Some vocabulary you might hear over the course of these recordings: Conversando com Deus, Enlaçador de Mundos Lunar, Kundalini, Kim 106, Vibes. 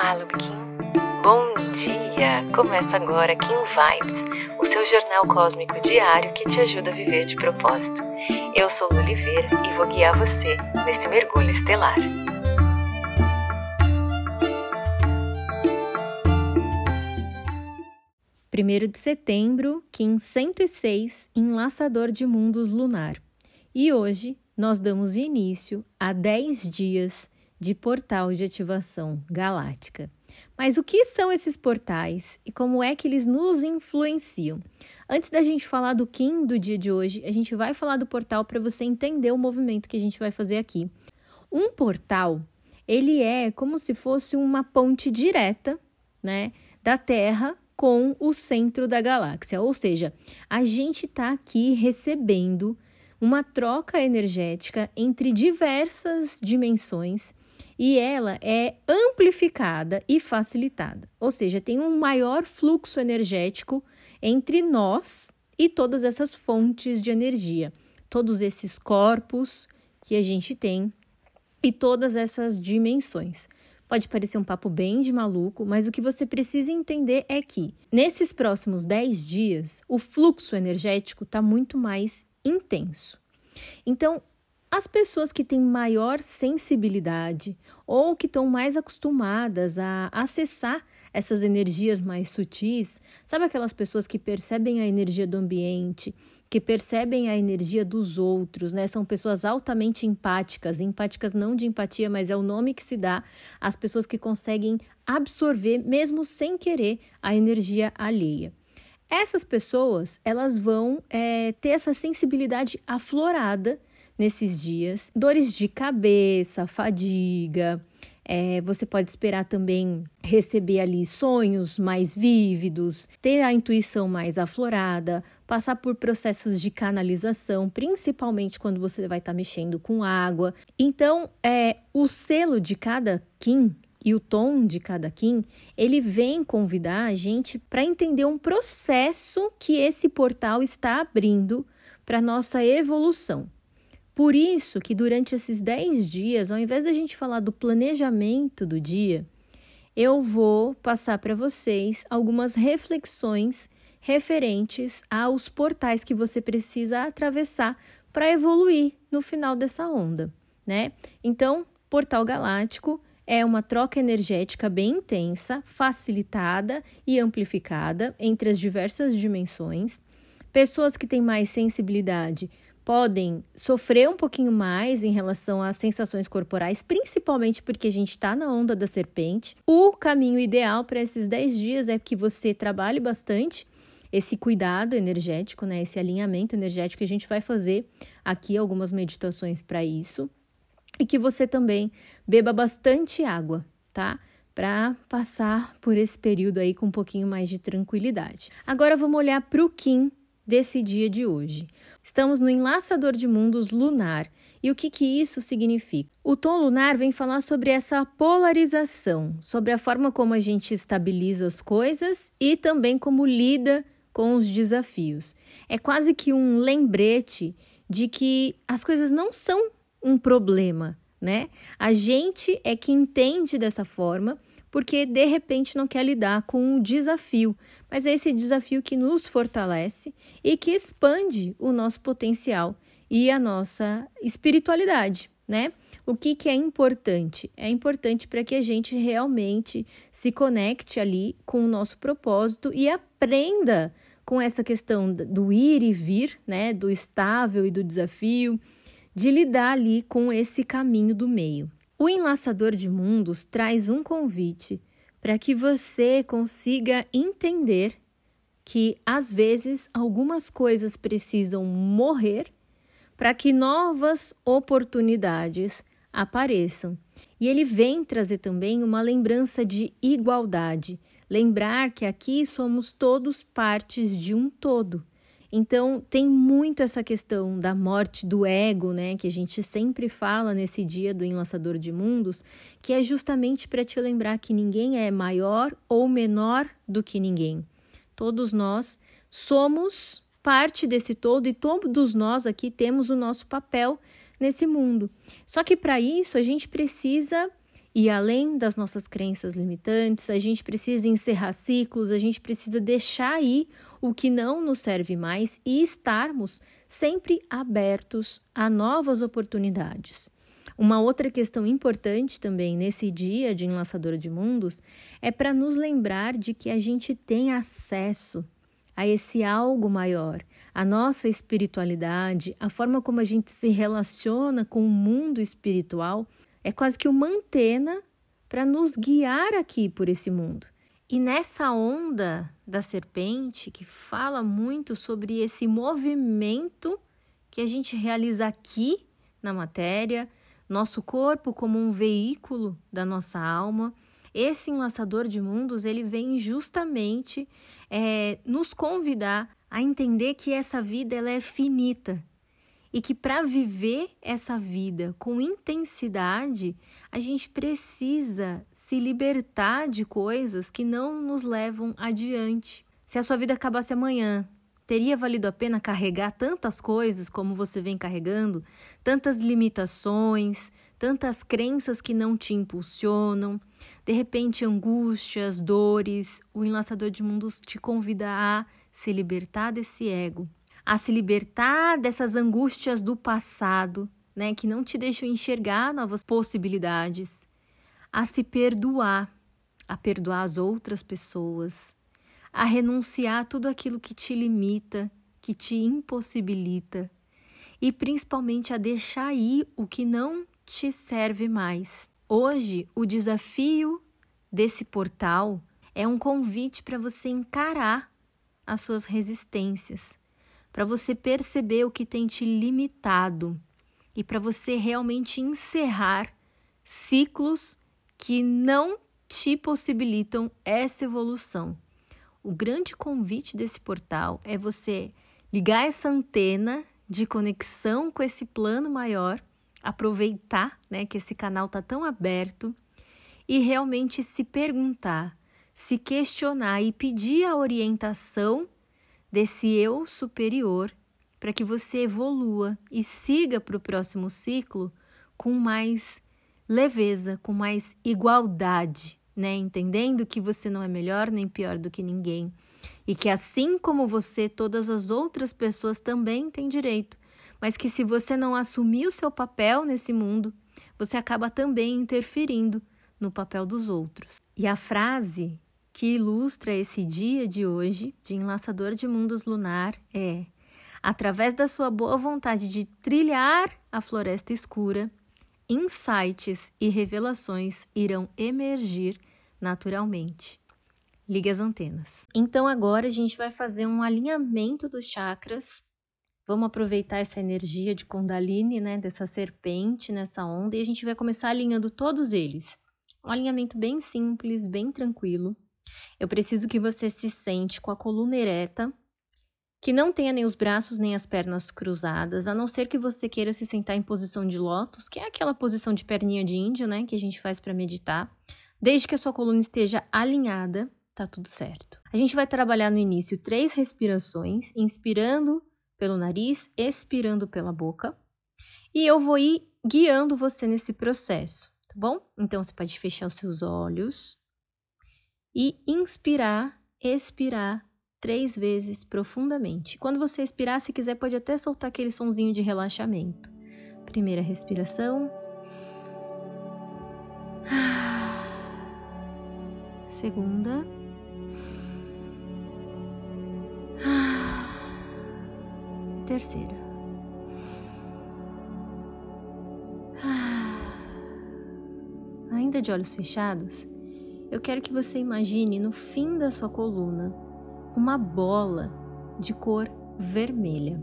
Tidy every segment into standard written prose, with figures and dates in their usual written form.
Amado Kim. Bom dia! Começa agora Kim Vibes, o seu jornal cósmico diário que te ajuda a viver de propósito. Eu sou Lu Oliveira e vou guiar você nesse mergulho estelar. Primeiro de setembro, Kim 106, Enlaçador de Mundos Lunar. E hoje nós damos início a 10 dias de portal de ativação galáctica. Mas o que são esses portais e como é que eles nos influenciam? Antes da gente falar do Kim do dia de hoje, a gente vai falar do portal para você entender o movimento que a gente vai fazer aqui. Um portal, ele é como se fosse uma ponte direta, né, da Terra com o centro da galáxia. Ou seja, a gente está aqui recebendo uma troca energética entre diversas dimensões e ela é amplificada e facilitada. Ou seja, tem um maior fluxo energético entre nós e todas essas fontes de energia, todos esses corpos que a gente tem e todas essas dimensões. Pode parecer um papo bem de maluco, mas o que você precisa entender é que nesses próximos 10 dias, o fluxo energético está muito mais intenso. Então, as pessoas que têm maior sensibilidade ou que estão mais acostumadas a acessar essas energias mais sutis, sabe aquelas pessoas que percebem a energia do ambiente, que percebem a energia dos outros, né? São pessoas altamente empáticas, empáticas não de empatia, mas é o nome que se dá às pessoas que conseguem absorver, mesmo sem querer, a energia alheia. Essas pessoas, elas vão ter essa sensibilidade aflorada nesses dias. Dores de cabeça, fadiga, você pode esperar também receber ali sonhos mais vívidos, ter a intuição mais aflorada, passar por processos de canalização, principalmente quando você vai estar mexendo com água. Então, o selo de cada Kim e o tom de cada Kim, ele vem convidar a gente para entender um processo que esse portal está abrindo para a nossa evolução. Por isso que durante esses 10 dias, ao invés da gente falar do planejamento do dia, eu vou passar para vocês algumas reflexões referentes aos portais que você precisa atravessar para evoluir no final dessa onda, né? Então, portal galáctico é uma troca energética bem intensa, facilitada e amplificada entre as diversas dimensões. Pessoas que têm mais sensibilidade podem sofrer um pouquinho mais em relação às sensações corporais, principalmente porque a gente está na onda da serpente. O caminho ideal para esses 10 dias é que você trabalhe bastante esse cuidado energético, né? Esse alinhamento energético. A gente vai fazer aqui algumas meditações para isso. E que você também beba bastante água, tá? Para passar por esse período aí com um pouquinho mais de tranquilidade. Agora vamos olhar para o Kim desse dia de hoje. Estamos no Enlaçador de Mundos Lunar. E o que isso significa? O tom lunar vem falar sobre essa polarização, sobre a forma como a gente estabiliza as coisas e também como lida com os desafios. É quase que um lembrete de que as coisas não são um problema, né? A gente é que entende dessa forma porque de repente não quer lidar com o desafio, mas é esse desafio que nos fortalece e que expande o nosso potencial e a nossa espiritualidade, né? O que é importante? É importante para que a gente realmente se conecte ali com o nosso propósito e aprenda com essa questão do ir e vir, né? Do estável e do desafio, de lidar ali com esse caminho do meio. O Enlaçador de Mundos traz um convite para que você consiga entender que, às vezes, algumas coisas precisam morrer para que novas oportunidades apareçam. E ele vem trazer também uma lembrança de igualdade, lembrar que aqui somos todos partes de um todo. Então, tem muito essa questão da morte do ego, né? Que a gente sempre fala nesse dia do Enlaçador de Mundos, que é justamente para te lembrar que ninguém é maior ou menor do que ninguém. Todos nós somos parte desse todo e todos nós aqui temos o nosso papel nesse mundo. Só que para isso, a gente precisa E além das nossas crenças limitantes, a gente precisa encerrar ciclos, a gente precisa deixar ir o que não nos serve mais e estarmos sempre abertos a novas oportunidades. Uma outra questão importante também nesse dia de Enlaçadora de Mundos é para nos lembrar de que a gente tem acesso a esse algo maior, a nossa espiritualidade, a forma como a gente se relaciona com o mundo espiritual é quase que uma antena para nos guiar aqui por esse mundo. E nessa onda da serpente, que fala muito sobre esse movimento que a gente realiza aqui na matéria, nosso corpo como um veículo da nossa alma, esse enlaçador de mundos, ele vem justamente nos convidar a entender que essa vida ela é finita e que para viver essa vida com intensidade, a gente precisa se libertar de coisas que não nos levam adiante. Se a sua vida acabasse amanhã, teria valido a pena carregar tantas coisas como você vem carregando? Tantas limitações, tantas crenças que não te impulsionam, de repente angústias, dores. O Enlaçador de Mundos te convida a se libertar desse ego, a se libertar dessas angústias do passado, né, que não te deixam enxergar novas possibilidades, a se perdoar, a perdoar as outras pessoas, a renunciar a tudo aquilo que te limita, que te impossibilita e principalmente a deixar ir o que não te serve mais. Hoje, o desafio desse portal é um convite para você encarar as suas resistências, para você perceber o que tem te limitado e para você realmente encerrar ciclos que não te possibilitam essa evolução. O grande convite desse portal é você ligar essa antena de conexão com esse plano maior, aproveitar, né, que esse canal está tão aberto e realmente se perguntar, se questionar e pedir a orientação desse eu superior para que você evolua e siga para o próximo ciclo com mais leveza, com mais igualdade. Né, entendendo que você não é melhor nem pior do que ninguém e que assim como você, todas as outras pessoas também têm direito, mas que se você não assumir o seu papel nesse mundo, você acaba também interferindo no papel dos outros. E a frase que ilustra esse dia de hoje, de Enlaçador de Mundos Lunar, é: através da sua boa vontade de trilhar a floresta escura, insights e revelações irão emergir naturalmente. Ligue as antenas. Então agora a gente vai fazer um alinhamento dos chakras. Vamos aproveitar essa energia de Kundalini, né, dessa serpente, nessa onda, e a gente vai começar alinhando todos eles. Um alinhamento bem simples, bem tranquilo. Eu preciso que você se sente com a coluna ereta, que não tenha nem os braços nem as pernas cruzadas, a não ser que você queira se sentar em posição de lótus, que é aquela posição de perninha de índio, né, que a gente faz para meditar. Desde que a sua coluna esteja alinhada, tá tudo certo. A gente vai trabalhar no início 3 respirações, inspirando pelo nariz, expirando pela boca. E eu vou ir guiando você nesse processo, tá bom? Então você pode fechar os seus olhos e inspirar, expirar 3 vezes profundamente. Quando você expirar, se quiser, pode até soltar aquele sonzinho de relaxamento. Primeira respiração. Segunda. Terceira. Ainda de olhos fechados, eu quero que você imagine no fim da sua coluna uma bola de cor vermelha.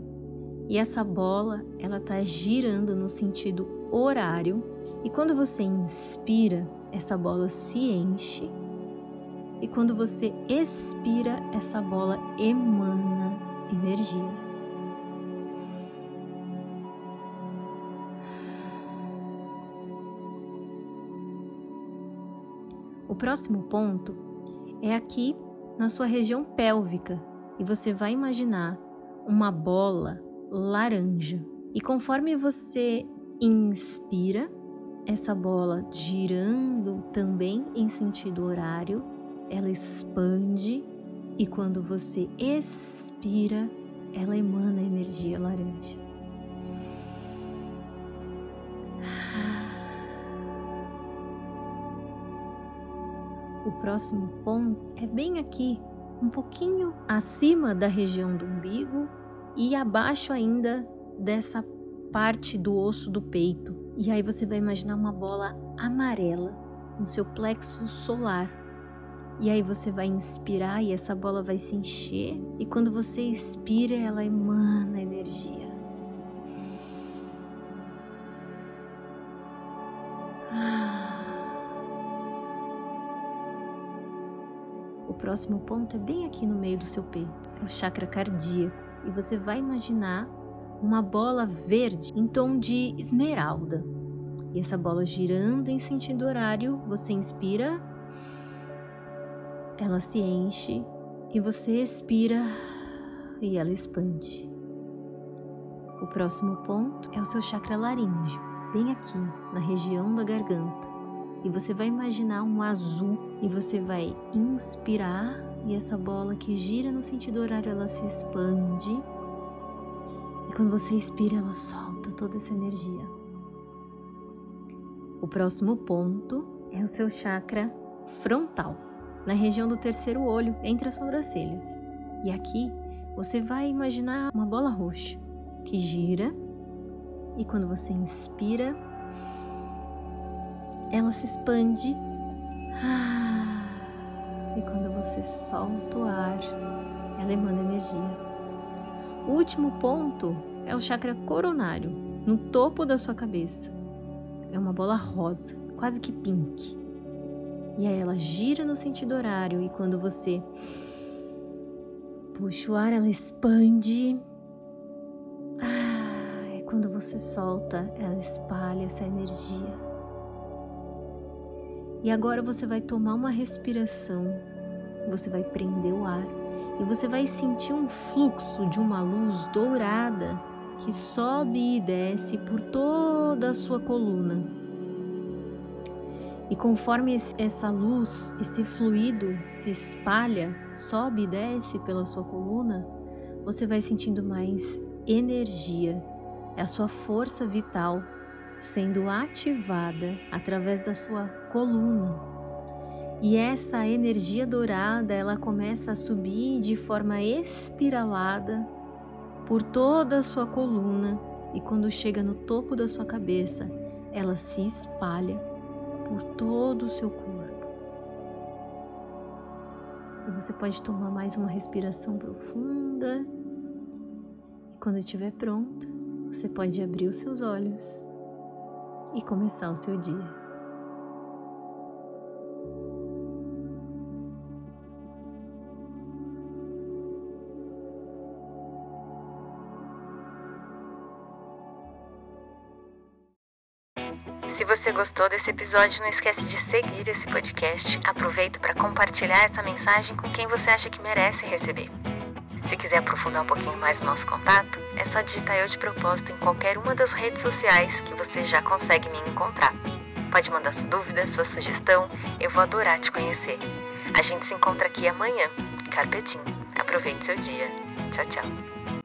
E essa bola, ela tá girando no sentido horário. E quando você inspira, essa bola se enche. E quando você expira, essa bola emana energia. O próximo ponto é aqui na sua região pélvica, e você vai imaginar uma bola laranja. E conforme você inspira, essa bola girando também em sentido horário, ela expande e quando você expira, ela emana energia laranja. O próximo ponto é bem aqui, um pouquinho acima da região do umbigo e abaixo ainda dessa parte do osso do peito. E aí você vai imaginar uma bola amarela no seu plexo solar. E aí você vai inspirar e essa bola vai se encher. E quando você expira, ela emana energia. O próximo ponto é bem aqui no meio do seu peito, é o chakra cardíaco, e você vai imaginar uma bola verde em tom de esmeralda, e essa bola girando em sentido horário, você inspira, ela se enche, e você expira, e ela expande. O próximo ponto é o seu chakra laríngeo, bem aqui, na região da garganta, e você vai imaginar um azul e você vai inspirar e essa bola que gira no sentido horário ela se expande e quando você expira ela solta toda essa energia. O próximo ponto é o seu chakra frontal, na região do terceiro olho, entre as sobrancelhas. E aqui você vai imaginar uma bola roxa que gira e quando você inspira ela se expande. E quando você solta o ar, ela emana energia. O último ponto é o chakra coronário, no topo da sua cabeça. É uma bola rosa, quase que pink. E aí ela gira no sentido horário e quando você puxa o ar, ela expande. E quando você solta, ela espalha essa energia. E agora você vai tomar uma respiração, você vai prender o ar e você vai sentir um fluxo de uma luz dourada que sobe e desce por toda a sua coluna. E conforme essa luz, esse fluido se espalha, sobe e desce pela sua coluna, você vai sentindo mais energia, é a sua força vital sendo ativada através da sua coluna. E essa energia dourada, ela começa a subir de forma espiralada por toda a sua coluna e quando chega no topo da sua cabeça, ela se espalha por todo o seu corpo. E você pode tomar mais uma respiração profunda. E quando estiver pronta, você pode abrir os seus olhos e começar o seu dia. Se você gostou desse episódio, não esquece de seguir esse podcast. Aproveita para compartilhar essa mensagem com quem você acha que merece receber. Se quiser aprofundar um pouquinho mais o nosso contato, é só digitar Eu de Propósito em qualquer uma das redes sociais que você já consegue me encontrar. Pode mandar sua dúvida, sua sugestão, eu vou adorar te conhecer. A gente se encontra aqui amanhã. Carpetinho, aproveite seu dia. Tchau, tchau.